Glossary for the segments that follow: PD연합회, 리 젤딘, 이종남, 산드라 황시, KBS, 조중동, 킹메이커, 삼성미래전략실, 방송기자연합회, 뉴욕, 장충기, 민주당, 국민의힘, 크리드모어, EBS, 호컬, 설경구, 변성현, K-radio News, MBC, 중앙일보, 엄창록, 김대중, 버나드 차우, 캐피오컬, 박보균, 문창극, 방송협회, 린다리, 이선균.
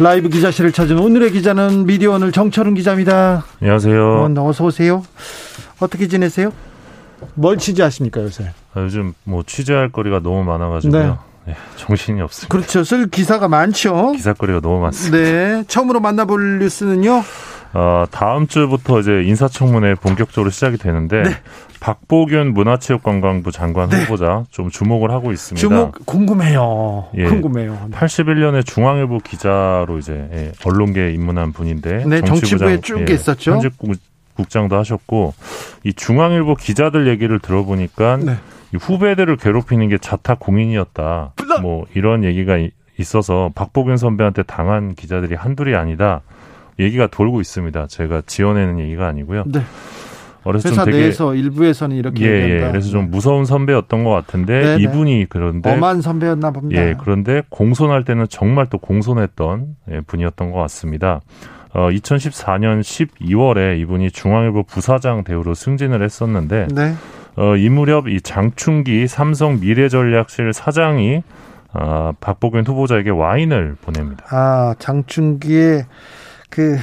라이브 기자실을 찾은 오늘의 기자는 미디어 오늘 정철훈 기자입니다. 안녕하세요. 어서 오세요. 어떻게 지내세요? 뭘 취재하십니까 요새? 요즘 뭐 취재할 거리가 너무 많아가지고요. 네. 정신이 없습니다. 그렇죠. 쓸 기사가 많죠. 기사거리가 너무 많습니다. 네. 처음으로 만나볼 뉴스는요? 다음 주부터 이제 인사청문회 본격적으로 시작이 되는데, 네. 박보균 문화체육관광부 장관 후보자, 네. 좀 주목을 하고 있습니다. 주목 궁금해요. 예, 궁금해요. 81년에 중앙일보 기자로 이제 언론계에 입문한 분인데, 네, 정치부에 쭉 있었죠. 현직 국장도 하셨고, 이 중앙일보 기자들 얘기를 들어보니까, 네. 이 후배들을 괴롭히는 게 자타 공인이었다. 뭐 이런 얘기가 있어서 박보균 선배한테 당한 기자들이 한둘이 아니다. 얘기가 돌고 있습니다. 제가 지어내는 얘기가 아니고요. 네. 그래서 회사 되게 내에서 일부에서는 이렇게 얘기한다. 그래서 좀 무서운 선배였던 것 같은데, 네네. 이분이 그런데 엄한 선배였나 봅니다. 예, 그런데 공손할 때는 정말 또 공손했던 분이었던 것 같습니다. 2014년 12월에 이분이 중앙일보 부사장 대우로 승진을 했었는데, 네. 이 무렵 이 장충기 삼성미래전략실 사장이 박보균 후보자에게 와인을 보냅니다. 장충기의 그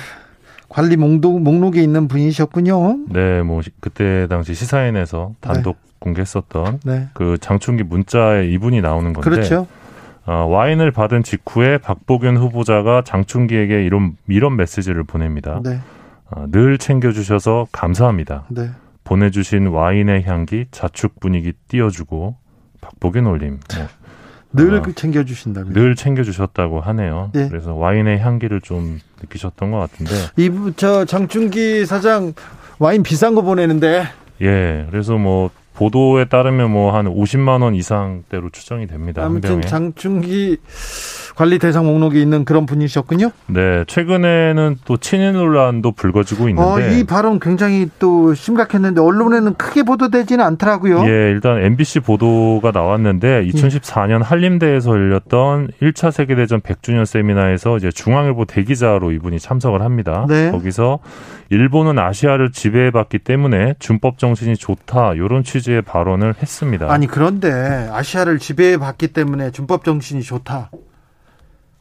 관리 목록에 있는 분이셨군요. 네, 뭐 그때 당시 시사인에서 단독, 네. 공개했었던, 네. 그 장충기 문자에 이분이 나오는 건데, 그렇죠. 와인을 받은 직후에 박보균 후보자가 장충기에게 이런 메시지를 보냅니다. 네. 늘 챙겨주셔서 감사합니다. 네. 보내주신 와인의 향기, 자축 분위기 띄워주고 박보균 올림. 네. 늘 챙겨주신다고요? 늘 챙겨주셨다고 하네요. 네. 그래서 와인의 향기를 좀 느끼셨던 것 같은데. 저 장충기 사장 와인 비싼 거 보내는데. 예, 그래서 뭐 보도에 따르면 뭐 한 50만 원 이상대로 추정이 됩니다. 아무튼 장충기 관리 대상 목록에 있는 그런 분이셨군요. 네, 최근에는 또 친일 논란도 불거지고 있는데, 이 발언 굉장히 또 심각했는데 언론에는 크게 보도되지는 않더라고요. 예, 일단 MBC 보도가 나왔는데 2014년 한림대에서 열렸던 1차 세계대전 100주년 세미나에서 이제 중앙일보 대기자로 이분이 참석을 합니다. 네. 거기서 일본은 아시아를 지배해봤기 때문에 준법 정신이 좋다, 이런 취지의 발언을 했습니다. 아니, 그런데 아시아를 지배해봤기 때문에 준법 정신이 좋다.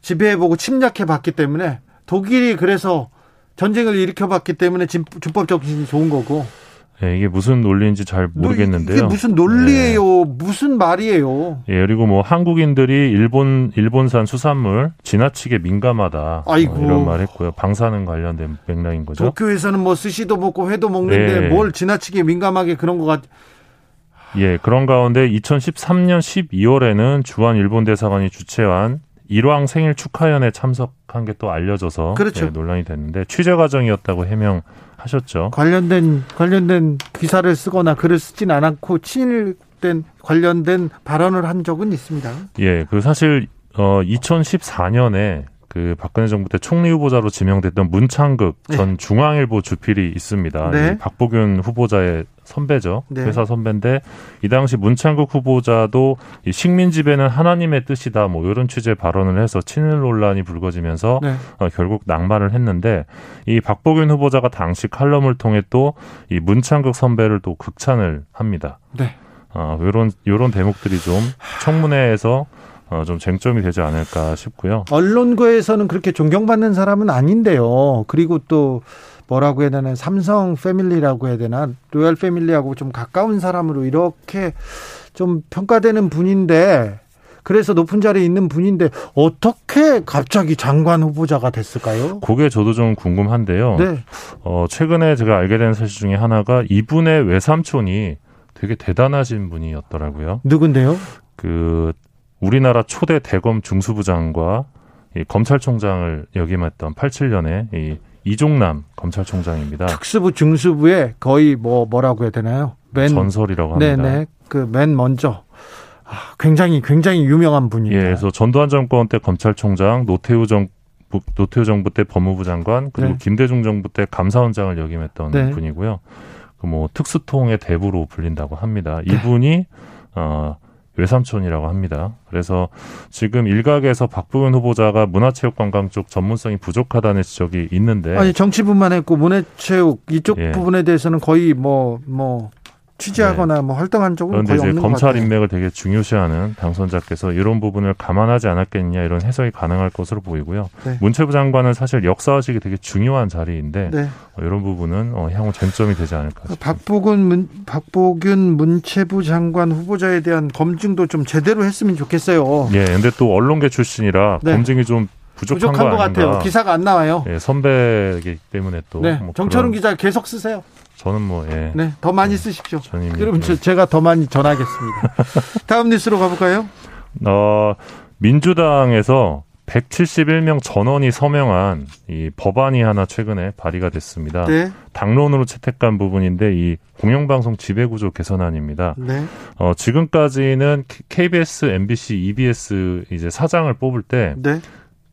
지배해보고 침략해봤기 때문에, 독일이 그래서 전쟁을 일으켜봤기 때문에 준법 정신이 좋은 거고. 네, 이게 무슨 논리인지 잘 모르겠는데요. 이게 무슨 논리예요? 네. 무슨 말이에요? 예, 그리고 뭐 한국인들이 일본산 수산물 지나치게 민감하다. 아이고. 이런 말 했고요. 방사능 관련된 맥락인 거죠. 도쿄에서는 뭐 스시도 먹고 회도 먹는데, 네. 뭘 지나치게 민감하게 그런 거 같. 예, 그런 가운데 2013년 12월에는 주한 일본 대사관이 주최한 일왕 생일 축하연에 참석한 게 또 알려져서, 그렇죠. 네, 논란이 됐는데 취재 과정이었다고 해명하셨죠. 관련된 기사를 쓰거나 글을 쓰진 않았고 친일된 관련된 발언을 한 적은 있습니다. 예, 그 사실 2014년에 그 박근혜 정부 때 총리 후보자로 지명됐던 문창극, 네. 전 중앙일보 주필이 있습니다. 네. 박보균 후보자의 선배죠. 네. 회사 선배인데 이 당시 문창극 후보자도 이 식민 지배는 하나님의 뜻이다, 뭐 이런 취지의 발언을 해서 친일 논란이 불거지면서, 네. 결국 낙마를 했는데, 이 박보균 후보자가 당시 칼럼을 통해 또 이 문창극 선배를 또 극찬을 합니다. 네. 이런 대목들이 좀 청문회에서 좀 쟁점이 되지 않을까 싶고요. 언론계에서는 그렇게 존경받는 사람은 아닌데요. 그리고 또 뭐라고 해야 되나, 삼성 패밀리라고 해야 되나, 로얄 패밀리하고 좀 가까운 사람으로 이렇게 좀 평가되는 분인데, 그래서 높은 자리에 있는 분인데 어떻게 갑자기 장관 후보자가 됐을까요? 그게 저도 좀 궁금한데요. 네. 최근에 제가 알게 된 사실 중에 하나가 이분의 외삼촌이 되게 대단하신 분이었더라고요. 누군데요? 우리나라 초대 대검 중수부장과 검찰총장을 역임했던 87년에 이종남 검찰총장입니다. 특수부 중수부의 거의 뭐라고 해야 되나요? 전설이라고 합니다. 네네, 맨 먼저 굉장히 유명한 분입니다. 예, 그래서 전두환 정권 때 검찰총장, 노태우 정 노태우 정부 때 법무부 장관, 그리고 네. 김대중 정부 때 감사원장을 역임했던 네. 분이고요. 그 뭐 특수통의 대부로 불린다고 합니다. 이분이 네. 외삼촌이라고 합니다. 그래서 지금 일각에서 박보균 후보자가 문화체육관광 쪽 전문성이 부족하다는 지적이 있는데, 아니 정치뿐만 했고 문화체육 이쪽 예. 부분에 대해서는 거의 뭐 취재하거나 네. 뭐 활동한 적은 거의 없는 것 같아요. 그런데 검찰 인맥을 되게 중요시하는 당선자께서 이런 부분을 감안하지 않았겠냐, 이런 해석이 가능할 것으로 보이고요. 네. 문체부 장관은 사실 역사학식이 되게 중요한 자리인데 네. 이런 부분은 향후 쟁점이 되지 않을까 싶습니다. 박보균 문체부 장관 후보자에 대한 검증도 좀 제대로 했으면 좋겠어요. 예, 근데 또 언론계 출신이라 네. 검증이 좀 부족한 것 같아요. 기사가 안 나와요. 예, 선배이기 때문에 또. 네. 뭐 정철훈 기자 계속 쓰세요. 저는 뭐 예. 네, 더 많이 쓰십시오. 그럼 제가 더 많이 전하겠습니다. 다음 뉴스로 가볼까요? 민주당에서 171명 전원이 서명한 이 법안이 하나 최근에 발의가 됐습니다. 네. 당론으로 채택한 부분인데 이 공영방송 지배구조 개선안입니다. 네. 지금까지는 KBS, MBC, EBS 이제 사장을 뽑을 때 네.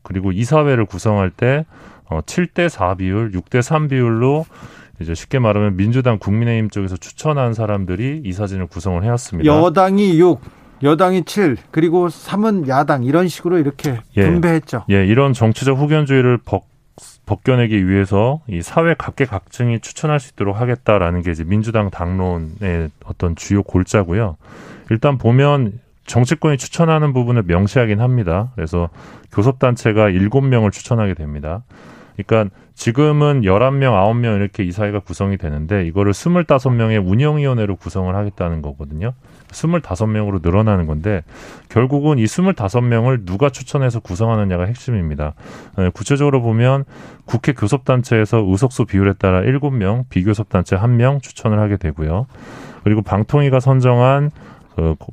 그리고 이사회를 구성할 때 7대4 비율, 6대3 비율로 이제 쉽게 말하면 민주당, 국민의힘 쪽에서 추천한 사람들이 이사진을 구성을 해왔습니다. 여당이 6, 여당이 7, 그리고 3은 야당, 이런 식으로 이렇게 예, 분배했죠. 예, 이런 정치적 후견주의를 벗겨내기 위해서 이 사회 각계각층이 추천할 수 있도록 하겠다라는 게 이제 민주당 당론의 어떤 주요 골자고요. 일단 보면 정치권이 추천하는 부분을 명시하긴 합니다. 그래서 교섭단체가 7명을 추천하게 됩니다. 그러니까 지금은 11명, 9명 이렇게 이사회가 구성이 되는데 이거를 25명의 운영위원회로 구성을 하겠다는 거거든요. 25명으로 늘어나는 건데 결국은 이 25명을 누가 추천해서 구성하느냐가 핵심입니다. 구체적으로 보면 국회 교섭단체에서 의석수 비율에 따라 7명, 비교섭단체 1명 추천을 하게 되고요. 그리고 방통위가 선정한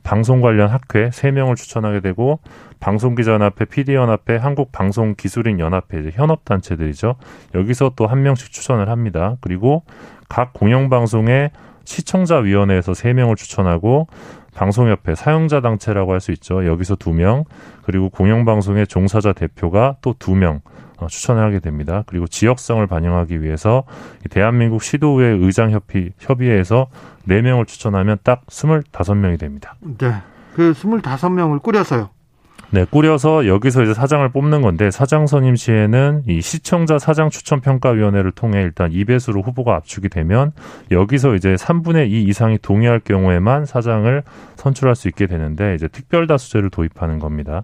방송 관련 학회 3명을 추천하게 되고 방송기자연합회, PD연합회, 한국방송기술인연합회 현업단체들이죠. 여기서 또 1명씩 추천을 합니다. 그리고 각 공영방송의 시청자위원회에서 3명을 추천하고 방송협회, 사용자단체라고 할 수 있죠. 여기서 2명, 그리고 공영방송의 종사자 대표가 또 2명 추천을 하게 됩니다. 그리고 지역성을 반영하기 위해서 대한민국 시도의회 의장협의회에서 4명을 추천하면 딱 25명이 됩니다. 네, 그 25명을 꾸려서요. 네, 꾸려서 여기서 이제 사장을 뽑는 건데 사장 선임 시에는 이 시청자 사장 추천 평가위원회를 통해 일단 2배수로 후보가 압축이 되면 여기서 이제 3분의 2 이상이 동의할 경우에만 사장을 선출할 수 있게 되는데 이제 특별다수제를 도입하는 겁니다.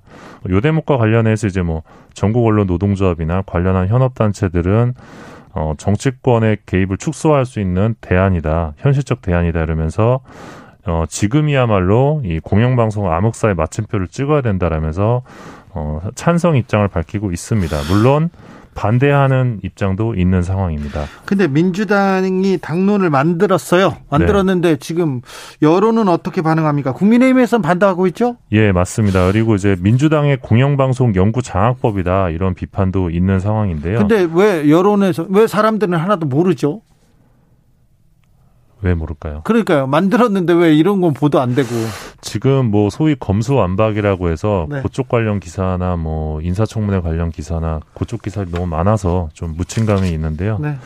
요 대목과 관련해서 이제 뭐 전국 언론 노동조합이나 관련한 현업단체들은 정치권의 개입을 축소할 수 있는 대안이다, 현실적 대안이다 이러면서 지금이야말로 이 공영방송 암흑사의 마침표를 찍어야 된다라면서 찬성 입장을 밝히고 있습니다. 물론 반대하는 입장도 있는 상황입니다. 근데 민주당이 당론을 만들었어요. 만들었는데 네. 지금 여론은 어떻게 반응합니까? 국민의힘에서는 반대하고 있죠? 예, 맞습니다. 그리고 이제 민주당의 공영방송 연구 장악법이다, 이런 비판도 있는 상황인데요. 근데 왜 여론에서, 왜 사람들은 하나도 모르죠? 왜 모를까요? 그러니까요. 만들었는데 왜 이런 건 보도 안 되고. 지금 뭐 소위 검수완박이라고 해서 네. 그쪽 관련 기사나 뭐 인사청문회 관련 기사나 그쪽 기사들이 너무 많아서 좀 묻힌 감이 있는데요. 네.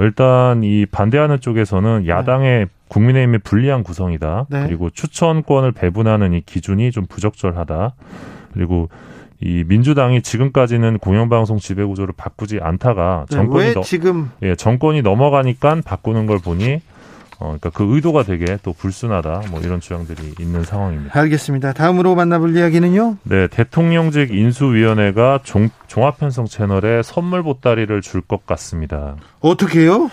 일단 이 반대하는 쪽에서는 야당의 네. 국민의힘의 불리한 구성이다. 네. 그리고 추천권을 배분하는 이 기준이 좀 부적절하다. 그리고 이 민주당이 지금까지는 공영방송 지배구조를 바꾸지 않다가 정권이 네. 왜 지금 정권이 넘어가니까 바꾸는 걸 보니 그러니까 그 의도가 되게 또 불순하다, 뭐 이런 주장들이 있는 상황입니다. 알겠습니다. 다음으로 만나볼 이야기는요? 네, 대통령직 인수위원회가 종합편성 채널에 선물 보따리를 줄 것 같습니다. 어떻게 해요?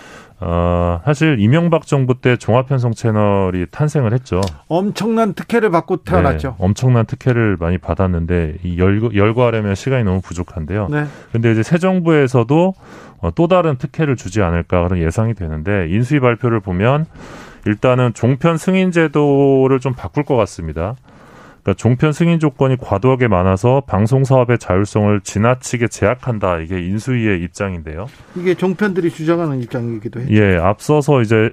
사실 이명박 정부 때 종합편성 채널이 탄생을 했죠. 엄청난 특혜를 받고 태어났죠. 네, 엄청난 특혜를 많이 받았는데 이 열거하려면 시간이 너무 부족한데요. 네. 근데 이제 새 정부에서도 또 다른 특혜를 주지 않을까 그런 예상이 되는데 인수위 발표를 보면 일단은 종편 승인 제도를 좀 바꿀 것 같습니다. 그러니까 종편 승인 조건이 과도하게 많아서 방송 사업의 자율성을 지나치게 제약한다, 이게 인수위의 입장인데요. 이게 종편들이 주장하는 입장이기도 해요. 예, 앞서서 이제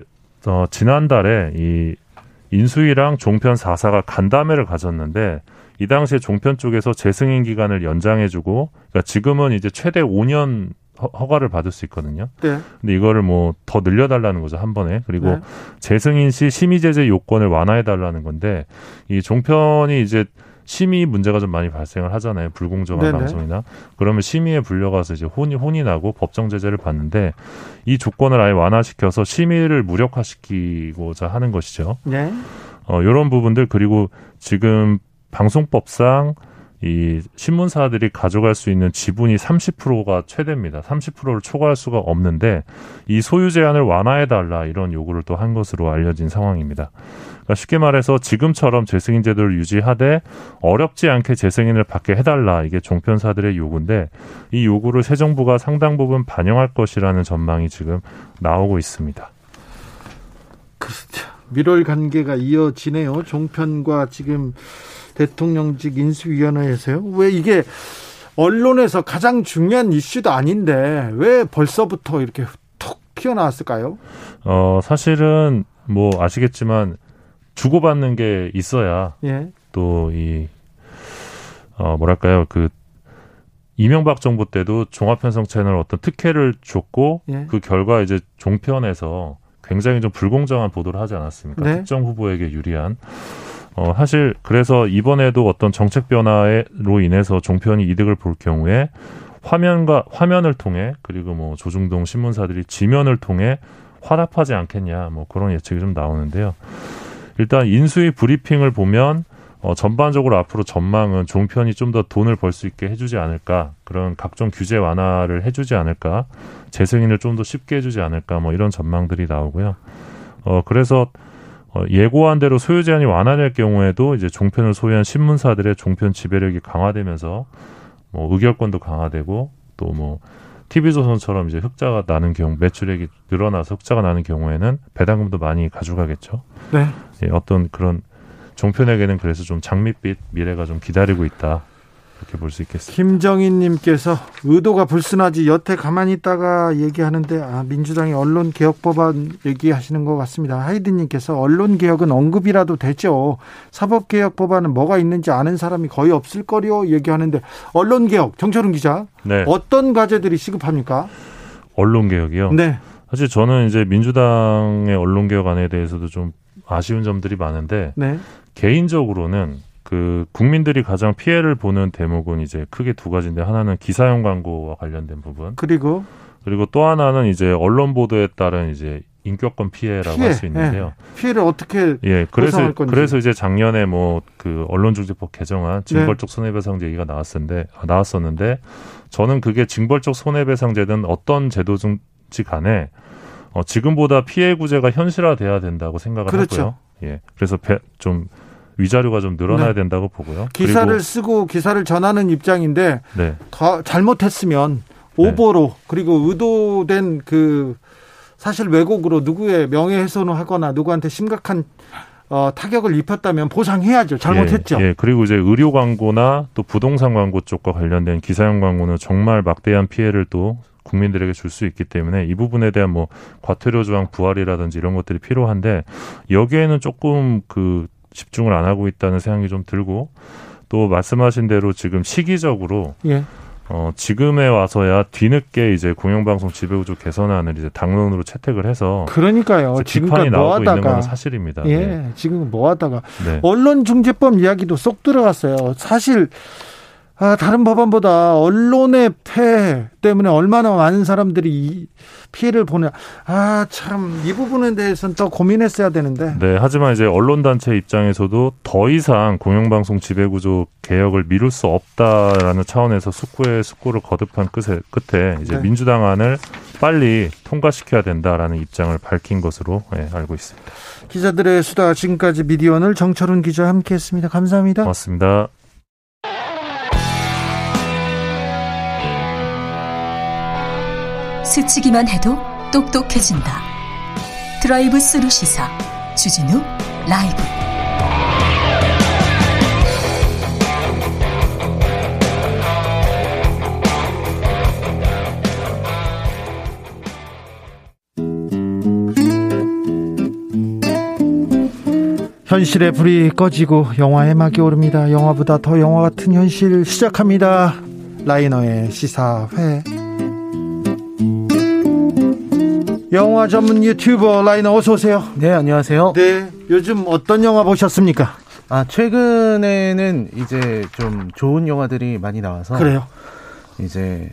지난달에 이 인수위랑 종편 4사가 간담회를 가졌는데 이 당시에 종편 쪽에서 재승인 기간을 연장해주고, 그러니까 지금은 이제 최대 5년 허가를 받을 수 있거든요. 네. 근데 이거를 뭐 더 늘려달라는 거죠, 한 번에. 그리고 네. 재승인 시 심의 제재 요건을 완화해달라는 건데, 이 종편이 이제 심의 문제가 좀 많이 발생을 하잖아요. 불공정한 네네. 방송이나. 그러면 심의에 불려가서 이제 혼이 나고 법정 제재를 받는데, 이 조건을 아예 완화시켜서 심의를 무력화시키고자 하는 것이죠. 네. 이런 부분들, 그리고 지금 방송법상 이 신문사들이 가져갈 수 있는 지분이 30%가 최대입니다. 30%를 초과할 수가 없는데 이 소유 제한을 완화해달라 이런 요구를 또 한 것으로 알려진 상황입니다. 그러니까 쉽게 말해서 지금처럼 재승인 제도를 유지하되 어렵지 않게 재승인을 받게 해달라, 이게 종편사들의 요구인데 이 요구를 새 정부가 상당 부분 반영할 것이라는 전망이 지금 나오고 있습니다. 그렇죠. 밀월 관계가 이어지네요. 종편과 지금 대통령직 인수위원회에서요. 왜 이게 언론에서 가장 중요한 이슈도 아닌데 왜 벌써부터 이렇게 툭 튀어나왔을까요? 사실은 뭐 아시겠지만 주고받는 게 있어야 예. 또 이 뭐랄까요, 그 이명박 정부 때도 종합편성 채널 어떤 특혜를 줬고 예. 그 결과 이제 종편에서 굉장히 좀 불공정한 보도를 하지 않았습니까? 네. 특정 후보에게 유리한. 사실 그래서 이번에도 어떤 정책 변화로 인해서 종편이 이득을 볼 경우에 화면을 통해, 그리고 뭐 조중동 신문사들이 지면을 통해 화답하지 않겠냐, 뭐 그런 예측이 좀 나오는데요. 일단 인수위 브리핑을 보면 전반적으로 앞으로 전망은 종편이 좀 더 돈을 벌 수 있게 해주지 않을까, 그런 각종 규제 완화를 해주지 않을까, 재승인을 좀 더 쉽게 해주지 않을까, 뭐 이런 전망들이 나오고요. 그래서 예고한 대로 소유 제한이 완화될 경우에도 이제 종편을 소유한 신문사들의 종편 지배력이 강화되면서 뭐 의결권도 강화되고, 또 뭐 TV조선처럼 이제 흑자가 나는 경우, 매출액이 늘어나서 흑자가 나는 경우에는 배당금도 많이 가져가겠죠. 네. 예, 어떤 그런 종편에게는 그래서 좀 장밋빛 미래가 좀 기다리고 있다, 이렇게 볼 수 있겠습니다. 김정인님께서 의도가 불순하지 여태 가만히 있다가 얘기하는데 민주당이 언론개혁법안 얘기하시는 것 같습니다. 하이든님께서 언론개혁은 언급이라도 되죠. 사법개혁법안은 뭐가 있는지 아는 사람이 거의 없을 거리요 얘기하는데, 언론개혁 정철훈 기자 네. 어떤 과제들이 시급합니까? 언론개혁이요? 네. 사실 저는 이제 민주당의 언론개혁안에 대해서도 좀 아쉬운 점들이 많은데 네. 개인적으로는 그 국민들이 가장 피해를 보는 대목은 이제 크게 두 가지인데, 하나는 기사형 광고와 관련된 부분, 그리고 또 하나는 이제 언론 보도에 따른 이제 인격권 피해라고 할 수 있는데요. 예. 피해를 어떻게 보상할 건지. 그래서 이제 작년에 뭐 그 언론중재법 개정안 징벌적 손해배상제 얘기가 나왔었는데 저는 그게 징벌적 손해배상제는 어떤 제도든지 간에 지금보다 피해 구제가 현실화돼야 된다고 생각을 그렇죠. 하고요. 예, 그래서 좀 위자료가 좀 늘어나야 네. 된다고 보고요. 기사를 그리고 쓰고 기사를 전하는 입장인데 네. 잘못했으면 오보로 네. 그리고 의도된 그 사실 왜곡으로 누구의 명예훼손을 하거나 누구한테 심각한 타격을 입혔다면 보상해야죠. 잘못했죠. 예, 그리고 이제 의료 광고나 또 부동산 광고 쪽과 관련된 기사형 광고는 정말 막대한 피해를 또 국민들에게 줄 수 있기 때문에 이 부분에 대한 뭐 과태료 조항 부활이라든지 이런 것들이 필요한데 여기에는 조금 그 집중을 안 하고 있다는 생각이 좀 들고, 또 말씀하신 대로 지금 시기적으로 예. 지금에 와서야 뒤늦게 이제 공영방송 지배구조 개선안을 이제 당론으로 채택을 해서 그러니까요. 비판이 나오고 있는 건 사실입니다. 예, 네. 지금 뭐하다가 네. 언론중재법 이야기도 쏙 들어갔어요. 사실. 다른 법안보다 언론의 폐해 때문에 얼마나 많은 사람들이 피해를 보냐. 참 이 부분에 대해서는 더 고민했어야 되는데. 네, 하지만 이제 언론단체 입장에서도 더 이상 공영방송 지배구조 개혁을 미룰 수 없다라는 차원에서 숙고를 거듭한 끝에 이제 네. 민주당 안을 빨리 통과시켜야 된다라는 입장을 밝힌 것으로 알고 있습니다. 기자들의 수다, 지금까지 미디어오늘 정철훈 기자와 함께했습니다. 감사합니다. 고맙습니다. 스치기만 해도 똑똑해진다. 드라이브 스루 시사 주진우 라이브. 현실의 불이 꺼지고 영화의 막이 오릅니다. 영화보다 더 영화 같은 현실 시작합니다. 라이너의 시사회. 영화 전문 유튜버 라이너 어서 오세요. 네, 안녕하세요. 네, 요즘 어떤 영화 보셨습니까? 최근에는 이제 좀 좋은 영화들이 많이 나와서. 그래요? 이제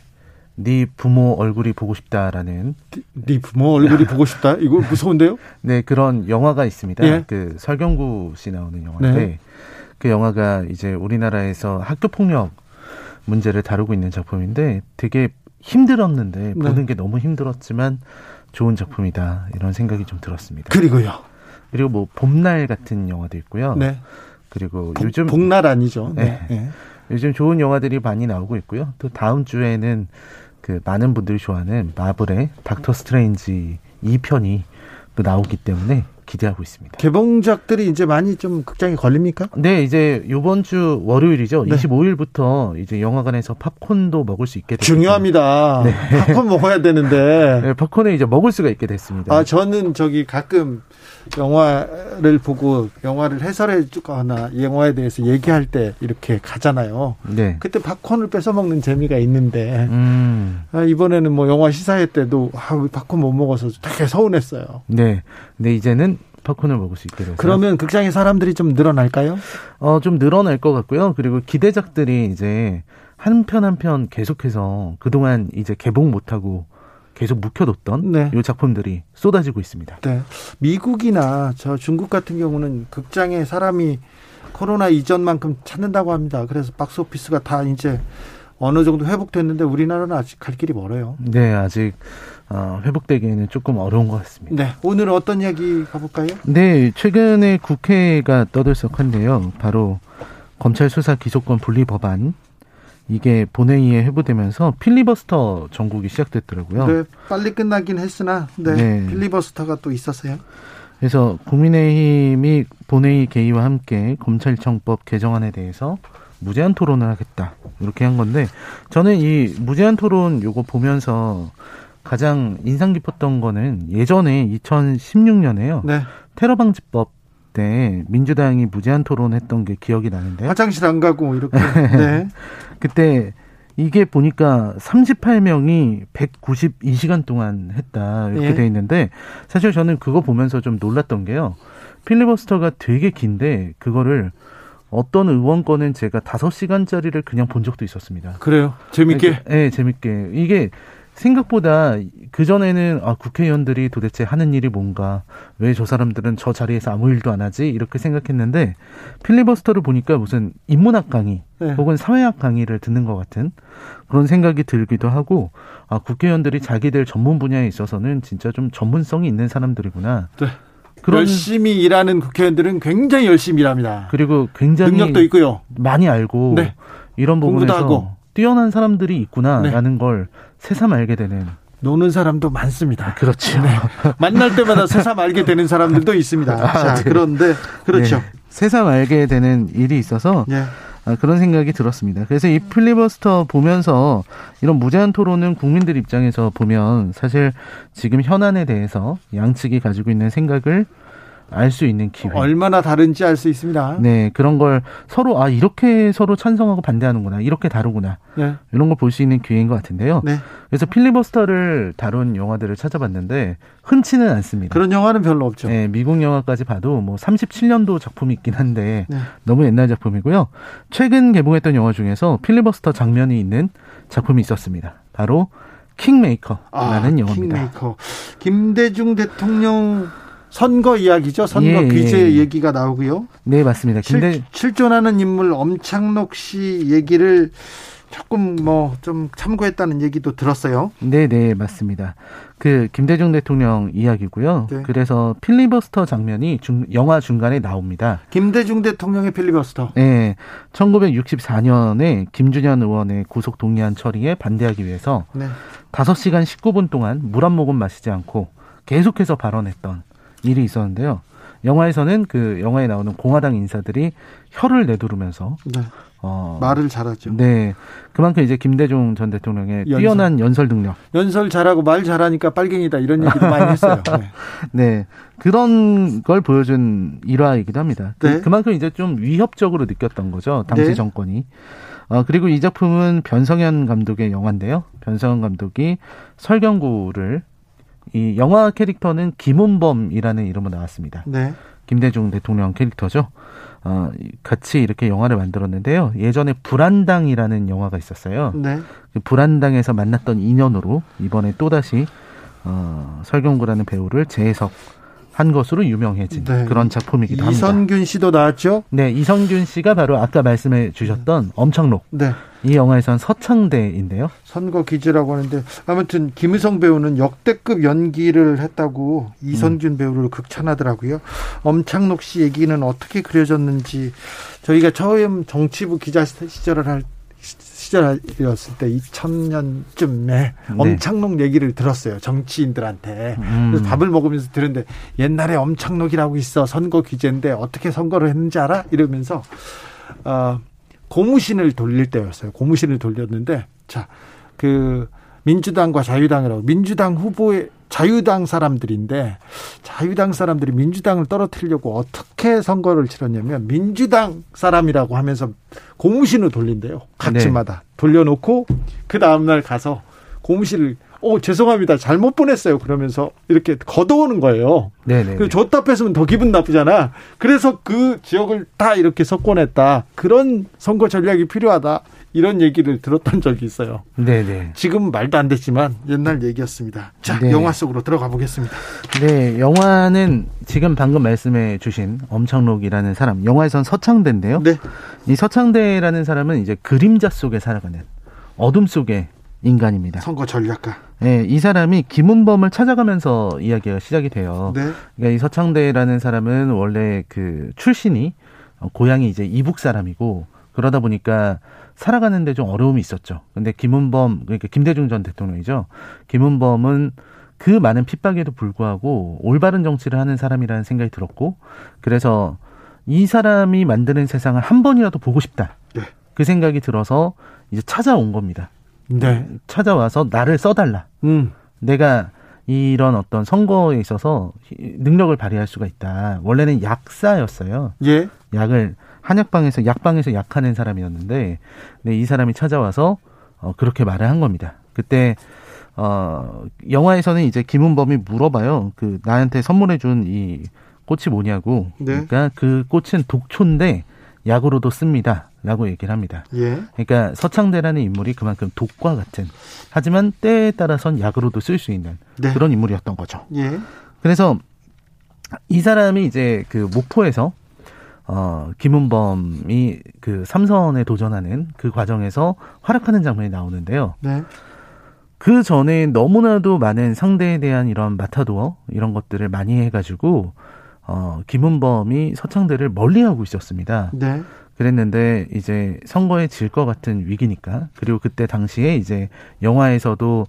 네 부모 얼굴이 보고 싶다라는. 네 부모 얼굴이 보고 싶다? 이거 무서운데요? 네, 그런 영화가 있습니다. 예? 그 설경구 씨 나오는 영화인데 네. 그 영화가 이제 우리나라에서 학교 폭력 문제를 다루고 있는 작품인데 되게 힘들었는데 보는 네. 게 너무 힘들었지만 좋은 작품이다 이런 생각이 좀 들었습니다. 그리고요. 그리고 뭐 봄날 같은 영화도 있고요. 네. 그리고 요즘 봄날 아니죠. 네. 네. 요즘 좋은 영화들이 많이 나오고 있고요. 또 다음 주에는 그 많은 분들이 좋아하는 마블의 닥터 스트레인지 2편이 또 나오기 때문에 기대하고 있습니다. 개봉작들이 이제 많이 좀 극장에 걸립니까? 네, 이제 이번 주 월요일이죠. 네. 25일부터 이제 영화관에서 팝콘도 먹을 수 있게 됐습니다. 중요합니다. 네. 팝콘 먹어야 되는데. 네, 팝콘을 이제 먹을 수가 있게 됐습니다. 저는 저기 가끔 영화를 보고 영화를 해설해 주거나 영화에 대해서 얘기할 때 이렇게 가잖아요. 네. 그때 팝콘을 뺏어 먹는 재미가 있는데 이번에는 뭐 영화 시사회 때도 왜 팝콘 못 먹어서 되게 서운했어요. 네. 근데 이제는 팝콘을 먹을 수 있게 돼서. 그러면 극장의 사람들이 좀 늘어날까요? 좀 늘어날 것 같고요. 그리고 기대작들이 이제 한 편 한 편 계속해서 그동안 이제 개봉 못하고 계속 묵혀뒀던 네. 이 작품들이 쏟아지고 있습니다. 네. 미국이나 저 중국 같은 경우는 극장에 사람이 코로나 이전만큼 찾는다고 합니다. 그래서 박스오피스가 다 이제 어느 정도 회복됐는데 우리나라는 아직 갈 길이 멀어요. 네, 아직 회복되기에는 조금 어려운 것 같습니다. 네, 오늘은 어떤 이야기 가볼까요? 네, 최근에 국회가 떠들썩한데요. 바로 검찰 수사 기소권 분리 법안. 이게 본회의에 회부되면서 필리버스터 전국이 시작됐더라고요. 네, 빨리 끝나긴 했으나 네, 필리버스터가 또 있었어요. 그래서 국민의힘이 본회의 개의와 함께 검찰청법 개정안에 대해서 무제한 토론을 하겠다 이렇게 한 건데 저는 이 무제한 토론 요거 보면서 가장 인상 깊었던 거는 예전에 2016년에요. 네. 테러방지법 때 민주당이 무제한 토론했던 게 기억이 나는데요. 화장실 안 가고 이렇게. 네. 그때 이게 보니까 38명이 192시간 동안 했다 이렇게 예. 돼 있는데 사실 저는 그거 보면서 좀 놀랐던 게요. 필리버스터가 되게 긴데 그거를 어떤 의원 거는 제가 5시간짜리를 그냥 본 적도 있었습니다. 그래요? 재밌게? 네, 재밌게. 이게 생각보다 그전에는 국회의원들이 도대체 하는 일이 뭔가 왜 저 사람들은 저 자리에서 아무 일도 안 하지 이렇게 생각했는데 필리버스터를 보니까 무슨 인문학 강의 네. 혹은 사회학 강의를 듣는 것 같은 그런 생각이 들기도 하고 국회의원들이 자기들 전문 분야에 있어서는 진짜 좀 전문성이 있는 사람들이구나. 네. 열심히 일하는 국회의원들은 굉장히 열심히 일합니다. 그리고 굉장히 능력도 있고요. 많이 알고 네. 이런 부분에서 하고. 뛰어난 사람들이 있구나라는 네. 걸 새삼 알게 되는. 노는 사람도 많습니다. 그렇죠. 네. 만날 때마다 새삼 알게 되는 사람들도 있습니다. 자, 네. 그런데 그렇죠. 네. 새삼 알게 되는 일이 있어서 네. 그런 생각이 들었습니다. 그래서 이 필리버스터 보면서 이런 무제한 토론은 국민들 입장에서 보면 사실 지금 현안에 대해서 양측이 가지고 있는 생각을 알 수 있는 기회. 얼마나 다른지 알 수 있습니다. 네, 그런 걸 서로 이렇게 서로 찬성하고 반대하는구나, 이렇게 다루구나 네. 이런 걸 볼 수 있는 기회인 것 같은데요. 네. 그래서 필리버스터를 다룬 영화들을 찾아봤는데 흔치는 않습니다. 그런 영화는 별로 없죠. 네, 미국 영화까지 봐도 뭐 37년도 작품이 있긴 한데 네. 너무 옛날 작품이고요. 최근 개봉했던 영화 중에서 필리버스터 장면이 있는 작품이 있었습니다. 바로 킹메이커라는 영화입니다. 킹메이커. 김대중 대통령 선거 이야기죠. 선거 규제 얘기가 나오고요. 네, 맞습니다. 실존하는 인물 엄창록 씨 얘기를 조금 좀 참고했다는 얘기도 들었어요. 네, 네, 맞습니다. 그 김대중 대통령 이야기고요. 네. 그래서 필리버스터 장면이 영화 중간에 나옵니다. 김대중 대통령의 필리버스터. 네, 1964년에 김준현 의원의 구속 동의안 처리에 반대하기 위해서 네. 5시간 19분 동안 물 한 모금 마시지 않고 계속해서 발언했던 일이 있었는데요. 영화에서는 그 영화에 나오는 공화당 인사들이 혀를 내두르면서 네. 말을 잘하죠. 네, 그만큼 이제 김대중 전 대통령의 연설. 뛰어난 연설 능력. 연설 잘하고 말 잘하니까 빨갱이다 이런 얘기도 많이 했어요. 네. 네, 그런 걸 보여준 일화이기도 합니다. 네. 그만큼 이제 좀 위협적으로 느꼈던 거죠 당시 네. 정권이. 그리고 이 작품은 변성현 감독의 영화인데요. 변성현 감독이 설경구를 이 영화 캐릭터는 김은범이라는 이름으로 나왔습니다. 네. 김대중 대통령 캐릭터죠. 같이 이렇게 영화를 만들었는데요. 예전에 불안당이라는 영화가 있었어요. 네. 불안당에서 만났던 인연으로 이번에 또다시 설경구라는 배우를 재해석한 것으로 유명해진 네. 그런 작품이기도 합니다. 이선균 씨도 나왔죠? 네. 이선균 씨가 바로 아까 말씀해 주셨던 엄창록. 네. 이 영화에선 서창대인데요. 선거 기지라고 하는데 아무튼 김희성 배우는 역대급 연기를 했다고 이선균 배우를 극찬하더라고요. 엄창록 씨 얘기는 어떻게 그려졌는지 저희가 처음 정치부 기자 시절을 할 시절이었을 때 2000년쯤에 네. 엄창록 얘기를 들었어요. 정치인들한테. 그래서 밥을 먹으면서 들었는데 옛날에 엄창록이라고 있어. 선거 기재인데 어떻게 선거를 했는지 알아? 이러면서 고무신을 돌릴 때였어요. 고무신을 돌렸는데, 자, 민주당과 자유당이라고, 민주당 후보의 자유당 사람들인데, 자유당 사람들이 민주당을 떨어뜨리려고 어떻게 선거를 치렀냐면, 민주당 사람이라고 하면서 고무신을 돌린대요. 각 집마다. 네. 돌려놓고, 그 다음날 가서 고무신을, 죄송합니다. 잘못 보냈어요. 그러면서 이렇게 걷어오는 거예요. 네네. 줬다 뺏으면 더 기분 나쁘잖아. 그래서 그 지역을 다 이렇게 석권했다. 그런 선거 전략이 필요하다. 이런 얘기를 들었던 적이 있어요. 네네. 지금 말도 안 됐지만 옛날 얘기였습니다. 자, 네. 영화 속으로 들어가 보겠습니다. 네, 영화는 지금 방금 말씀해 주신 엄창록이라는 사람, 영화에선 서창대인데요. 네. 이 서창대라는 사람은 이제 그림자 속에 살아가는 어둠 속에 인간입니다. 선거 전략가. 네, 이 사람이 김은범을 찾아가면서 이야기가 시작이 돼요. 네. 그러니까 이 서창대라는 사람은 원래 그 출신이 고향이 이제 이북 사람이고 그러다 보니까 살아가는데 좀 어려움이 있었죠. 근데 김은범, 그러니까 김대중 전 대통령이죠. 김은범은 그 많은 핍박에도 불구하고 올바른 정치를 하는 사람이라는 생각이 들었고 그래서 이 사람이 만드는 세상을 한 번이라도 보고 싶다. 네. 그 생각이 들어서 이제 찾아온 겁니다. 네. 찾아와서 나를 써달라. 내가 이런 어떤 선거에 있어서 능력을 발휘할 수가 있다. 원래는 약사였어요. 예. 약을 한약방에서 약방에서 약하는 사람이었는데, 네, 이 사람이 찾아와서 그렇게 말을 한 겁니다. 그때 영화에서는 이제 김은범이 물어봐요. 그 나한테 선물해준 이 꽃이 뭐냐고. 네. 그러니까 그 꽃은 독초인데 약으로도 씁니다. 라고 얘기를 합니다. 예. 그러니까 서창대라는 인물이 그만큼 독과 같은 하지만 때에 따라선 약으로도 쓸 수 있는 네. 그런 인물이었던 거죠. 예. 그래서 이 사람이 이제 그 목포에서 김은범이 그 삼선에 도전하는 그 과정에서 활약하는 장면이 나오는데요. 네. 그 전에 너무나도 많은 상대에 대한 이런 마타도어 이런 것들을 많이 해가지고 김은범이 서창대를 멀리하고 있었습니다. 네. 그랬는데 이제 선거에 질 것 같은 위기니까 그리고 그때 당시에 이제 영화에서도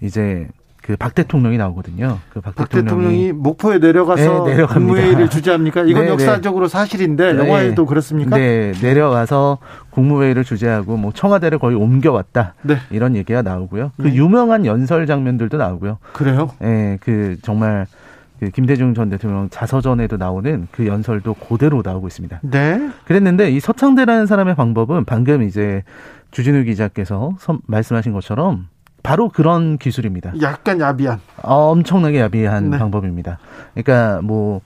이제 그 박 대통령이 나오거든요. 그 박 대통령이 목포에 내려가서 국무회의를 주재합니까? 이건 네, 역사적으로 네. 사실인데 영화에도 네. 그렇습니까? 네, 내려와서 국무회의를 주재하고 뭐 청와대를 거의 옮겨왔다. 네. 이런 얘기가 나오고요. 그 유명한 연설 장면들도 나오고요. 그래요? 네, 그 정말. 그 김대중 전 대통령 자서전에도 나오는 그 연설도 그대로 나오고 있습니다. 네. 그랬는데 이 서창대라는 사람의 방법은 방금 이제 주진우 기자께서 말씀하신 것처럼 바로 그런 기술입니다. 약간 야비한. 엄청나게 야비한 네. 방법입니다. 그러니까 뭐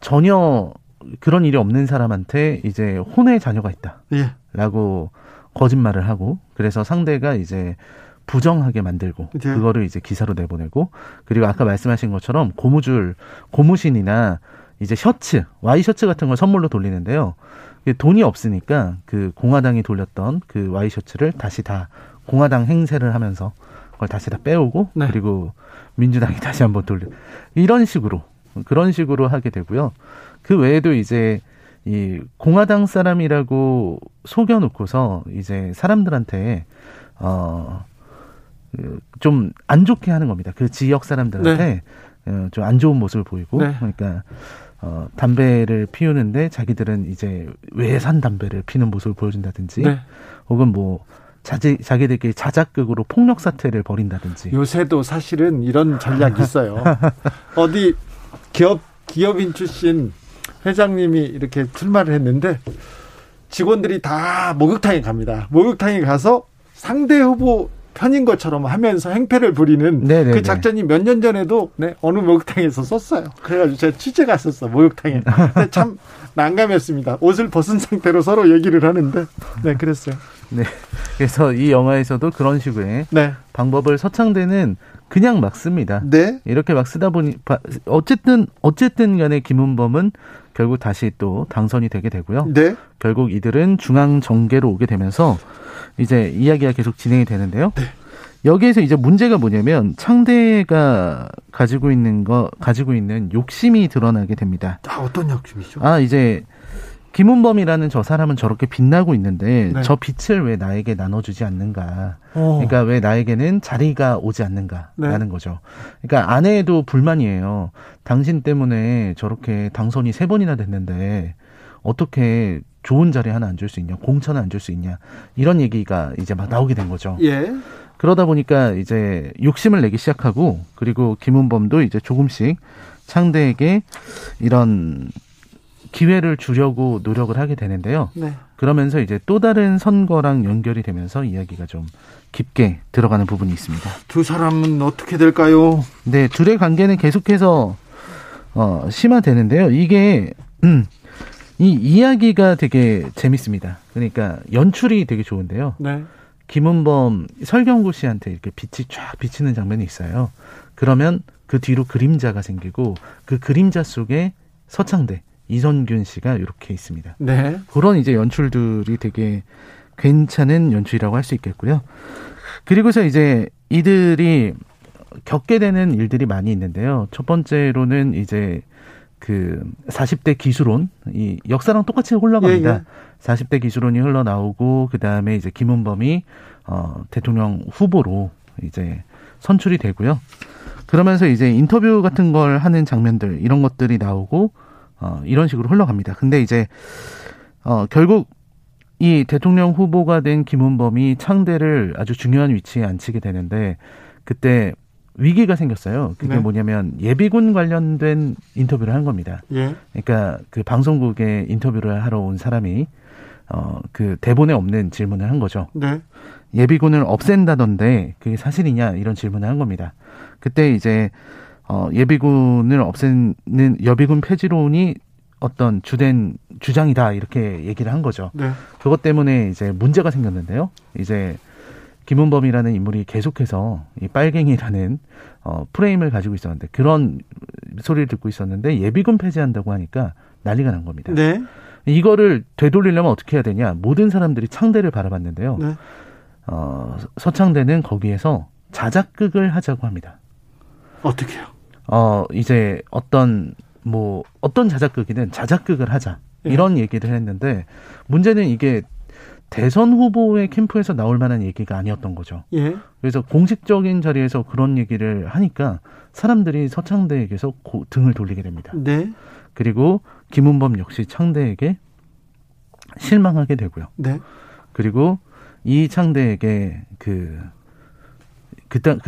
전혀 그런 일이 없는 사람한테 이제 혼의 자녀가 있다라고 예. 거짓말을 하고 그래서 상대가 이제 부정하게 만들고 네. 그거를 이제 기사로 내보내고 그리고 아까 말씀하신 것처럼 고무신이나 이제 셔츠, 와이셔츠 같은 걸 선물로 돌리는데요. 돈이 없으니까 그 공화당이 돌렸던 그 와이셔츠를 다시 다 공화당 행세를 하면서 그걸 다시 다 빼오고 네. 그리고 민주당이 다시 한번 그런 식으로 하게 되고요. 그 외에도 이제 이 공화당 사람이라고 속여놓고서 이제 사람들한테 좀 안 좋게 하는 겁니다. 그 지역 사람들한테 네. 좀 안 좋은 모습을 보이고, 네. 그러니까 담배를 피우는데 자기들은 이제 외산 담배를 피는 모습을 보여준다든지, 네. 혹은 뭐 자기들끼리 자작극으로 폭력 사태를 벌인다든지. 요새도 사실은 이런 전략이 있어요. 어디 기업인 출신 회장님이 이렇게 출마를 했는데 직원들이 다 목욕탕에 갑니다. 목욕탕에 가서 상대 후보 편인 것처럼 하면서 행패를 부리는, 네네네. 그 작전이 몇 년 전에도 어느 목욕탕에서 썼어요. 그래가지고 제가 취재 갔었어, 목욕탕에. 근데 참 난감했습니다. 옷을 벗은 상태로 서로 얘기를 하는데, 네, 그랬어요. 네, 그래서 이 영화에서도 그런 식의, 네. 방법을 서창대는 그냥 막 씁니다. 네, 이렇게 막 쓰다 보니 어쨌든 간에 김은범은 결국 다시 또 당선이 되게 되고요. 네, 결국 이들은 중앙 정계로 오게 되면서 이제 이야기가 계속 진행이 되는데요. 네. 여기에서 이제 문제가 뭐냐면 창대가 가지고 있는 욕심이 드러나게 됩니다. 아, 어떤 욕심이죠? 아, 이제 김은범이라는 저 사람은 저렇게 빛나고 있는데, 네. 저 빛을 왜 나에게 나눠주지 않는가. 오. 그러니까 왜 나에게는 자리가 오지 않는가라는, 네. 거죠. 그러니까 아내에도 불만이에요. 당신 때문에 저렇게 당선이 3번이나 됐는데 어떻게 좋은 자리 하나 안 줄 수 있냐, 공천 안 줄 수 있냐, 이런 얘기가 이제 막 나오게 된 거죠. 예. 그러다 보니까 이제 욕심을 내기 시작하고, 그리고 김은범도 이제 조금씩 창대에게 이런 기회를 주려고 노력을 하게 되는데요. 네. 그러면서 이제 또 다른 선거랑 연결이 되면서 이야기가 좀 깊게 들어가는 부분이 있습니다. 두 사람은 어떻게 될까요? 네, 둘의 관계는 계속해서 심화되는데요. 이게 이 이야기가 되게 재밌습니다. 그러니까 연출이 되게 좋은데요. 네. 김은범, 설경구 씨한테 이렇게 빛이 쫙 비치는 장면이 있어요. 그러면 그 뒤로 그림자가 생기고, 그 그림자 속에 서창대, 이선균 씨가 이렇게 있습니다. 네. 그런 이제 연출들이 되게 괜찮은 연출이라고 할 수 있겠고요. 그리고서 이제 이들이 겪게 되는 일들이 많이 있는데요. 첫 번째로는 이제 그 40대 기수론, 이 역사랑 똑같이 흘러갑니다. 예, 예. 40대 기수론이 흘러나오고, 그 다음에 이제 김은범이 대통령 후보로 이제 선출이 되고요. 그러면서 이제 인터뷰 같은 걸 하는 장면들, 이런 것들이 나오고, 이런 식으로 흘러갑니다. 근데 이제 결국 이 대통령 후보가 된 김은범이 창대를 아주 중요한 위치에 앉히게 되는데, 그때 위기가 생겼어요. 그게, 네. 뭐냐면 예비군 관련된 인터뷰를 한 겁니다. 예. 그러니까 그 방송국에 인터뷰를 하러 온 사람이 그 대본에 없는 질문을 한 거죠. 네. 예비군을 없앤다던데 그게 사실이냐, 이런 질문을 한 겁니다. 그때 이제 예비군을 없애는 예비군 폐지론이 어떤 주된 주장이다, 이렇게 얘기를 한 거죠. 네. 그것 때문에 이제 문제가 생겼는데요. 이제 김은범이라는 인물이 계속해서 이 빨갱이라는 프레임을 가지고 있었는데, 그런 소리를 듣고 있었는데 예비군 폐지한다고 하니까 난리가 난 겁니다. 네. 이거를 되돌리려면 어떻게 해야 되냐, 모든 사람들이 창대를 바라봤는데요. 네. 서창대는 거기에서 자작극을 하자고 합니다. 어떻게요? 이제 어떤 자작극이든 자작극을 하자, 이런, 예. 얘기를 했는데, 문제는 이게 대선 후보의 캠프에서 나올 만한 얘기가 아니었던 거죠. 예. 그래서 공식적인 자리에서 그런 얘기를 하니까 사람들이 서창대에게서 등을 돌리게 됩니다. 네. 그리고 김은범 역시 창대에게 실망하게 되고요. 네. 그리고 이 창대에게 그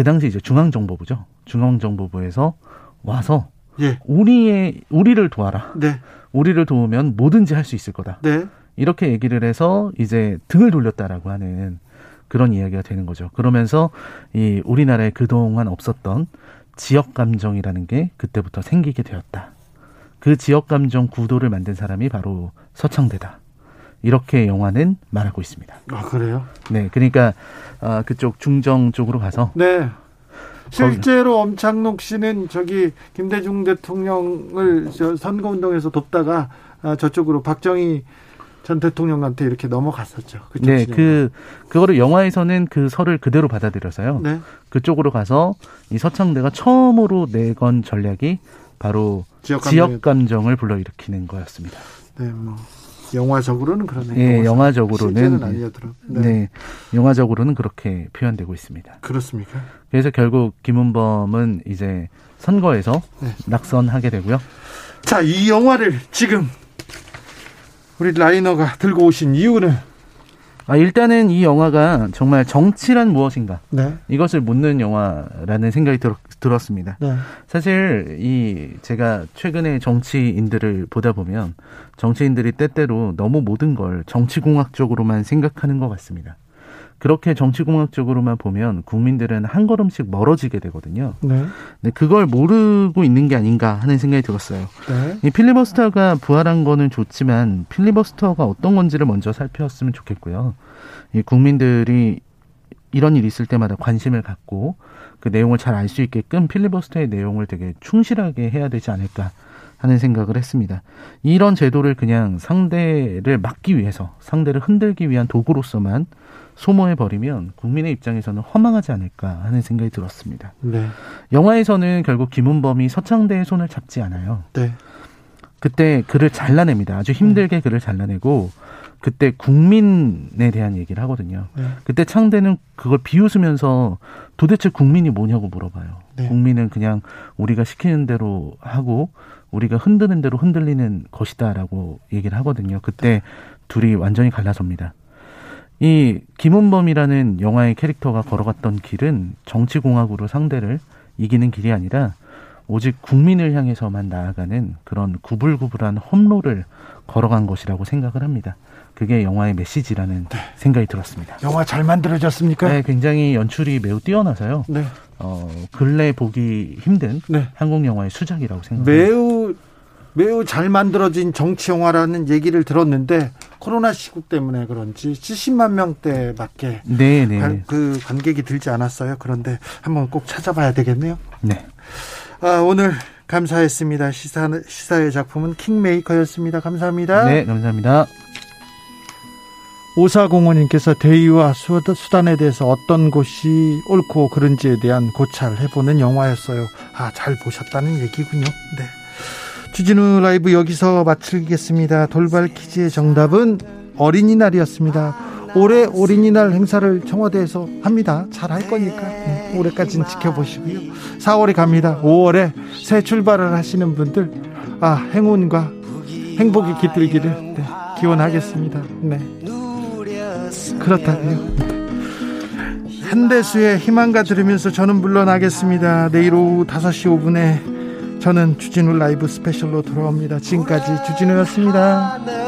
당시 이제 중앙정보부죠. 중앙정보부에서 와서, 예. 우리를 도와라. 네. 우리를 도우면 뭐든지 할 수 있을 거다. 네. 이렇게 얘기를 해서 이제 등을 돌렸다라고 하는 그런 이야기가 되는 거죠. 그러면서 이 우리나라에 그동안 없었던 지역 감정이라는 게 그때부터 생기게 되었다. 그 지역 감정 구도를 만든 사람이 바로 서창대다. 이렇게 영화는 말하고 있습니다. 아, 그래요? 네, 그러니까 그쪽 중정 쪽으로 가서, 네. 실제로 엄창록 씨는 저기 김대중 대통령을 선거운동에서 돕다가 저쪽으로 박정희 전 대통령한테 이렇게 넘어갔었죠. 네, 그거를 영화에서는 그 설을 그대로 받아들여서요. 네. 그쪽으로 가서 이 서창대가 처음으로 내건 전략이 바로 지역 감정을 불러일으키는 거였습니다. 네, 뭐 영화적으로는 그러네요. 네, 영화적으로는. 실제는 아니었더라고요. 네. 네, 영화적으로는 그렇게 표현되고 있습니다. 그렇습니까? 그래서 결국 김은범은 이제 선거에서 네. 낙선하게 되고요. 자, 이 영화를 지금 우리 라이너가 들고 오신 이유는? 아, 일단은 이 영화가 정말 정치란 무엇인가 네. 이것을 묻는 영화라는 생각이 들었습니다. 네. 사실 이 제가 최근에 정치인들을 보다 보면 정치인들이 때때로 너무 모든 걸 정치공학적으로만 생각하는 것 같습니다. 그렇게 정치공학적으로만 보면 국민들은 한 걸음씩 멀어지게 되거든요. 네. 근데 그걸 모르고 있는 게 아닌가 하는 생각이 들었어요. 네. 이 필리버스터가 부활한 거는 좋지만 필리버스터가 어떤 건지를 먼저 살펴봤으면 좋겠고요. 이 국민들이 이런 일이 있을 때마다 관심을 갖고 그 내용을 잘 알 수 있게끔 필리버스터의 내용을 되게 충실하게 해야 되지 않을까 하는 생각을 했습니다. 이런 제도를 그냥 상대를 막기 위해서 상대를 흔들기 위한 도구로서만 소모해버리면 국민의 입장에서는 허망하지 않을까 하는 생각이 들었습니다. 네. 영화에서는 결국 김은범이 서창대의 손을 잡지 않아요. 네. 그때 그를 잘라냅니다. 아주 힘들게 그를 잘라내고 그때 국민에 대한 얘기를 하거든요. 네. 그때 창대는 그걸 비웃으면서 도대체 국민이 뭐냐고 물어봐요. 네. 국민은 그냥 우리가 시키는 대로 하고 우리가 흔드는 대로 흔들리는 것이다 라고 얘기를 하거든요. 그때 네. 둘이 완전히 갈라섭니다. 이 김은범이라는 영화의 캐릭터가 걸어갔던 길은 정치공학으로 상대를 이기는 길이 아니라 오직 국민을 향해서만 나아가는 그런 구불구불한 험로를 걸어간 것이라고 생각을 합니다. 그게 영화의 메시지라는 네. 생각이 들었습니다. 영화 잘 만들어졌습니까? 네, 굉장히 연출이 매우 뛰어나서요. 네. 근래 보기 힘든 네. 한국 영화의 수작이라고 생각합니다. 매우 잘 만들어진 정치 영화라는 얘기를 들었는데 코로나 시국 때문에 그런지 70만 명대밖에 그 관객이 들지 않았어요. 그런데 한번 꼭 찾아봐야 되겠네요. 네. 아, 오늘 감사했습니다. 시사의 작품은 킹메이커였습니다. 감사합니다. 네, 감사합니다. 5405님께서 대의와 수단에 대해서 어떤 것이 옳고 그른지에 대한 고찰을 해보는 영화였어요. 아, 잘 보셨다는 얘기군요. 네. 주진우 라이브 여기서 마치겠습니다. 돌발 퀴즈의 정답은 어린이날이었습니다. 올해 어린이날 행사를 청와대에서 합니다. 잘할 거니까 올해까지는 지켜보시고요. 4월에 갑니다. 5월에 새 출발을 하시는 분들 행운과 행복이 깃들기를 기원하겠습니다. 네, 그렇다고요. 한대수의 희망가 들으면서 저는 물러나겠습니다. 내일 오후 5시 5분에 저는 주진우 라이브 스페셜로 돌아옵니다. 지금까지 주진우였습니다.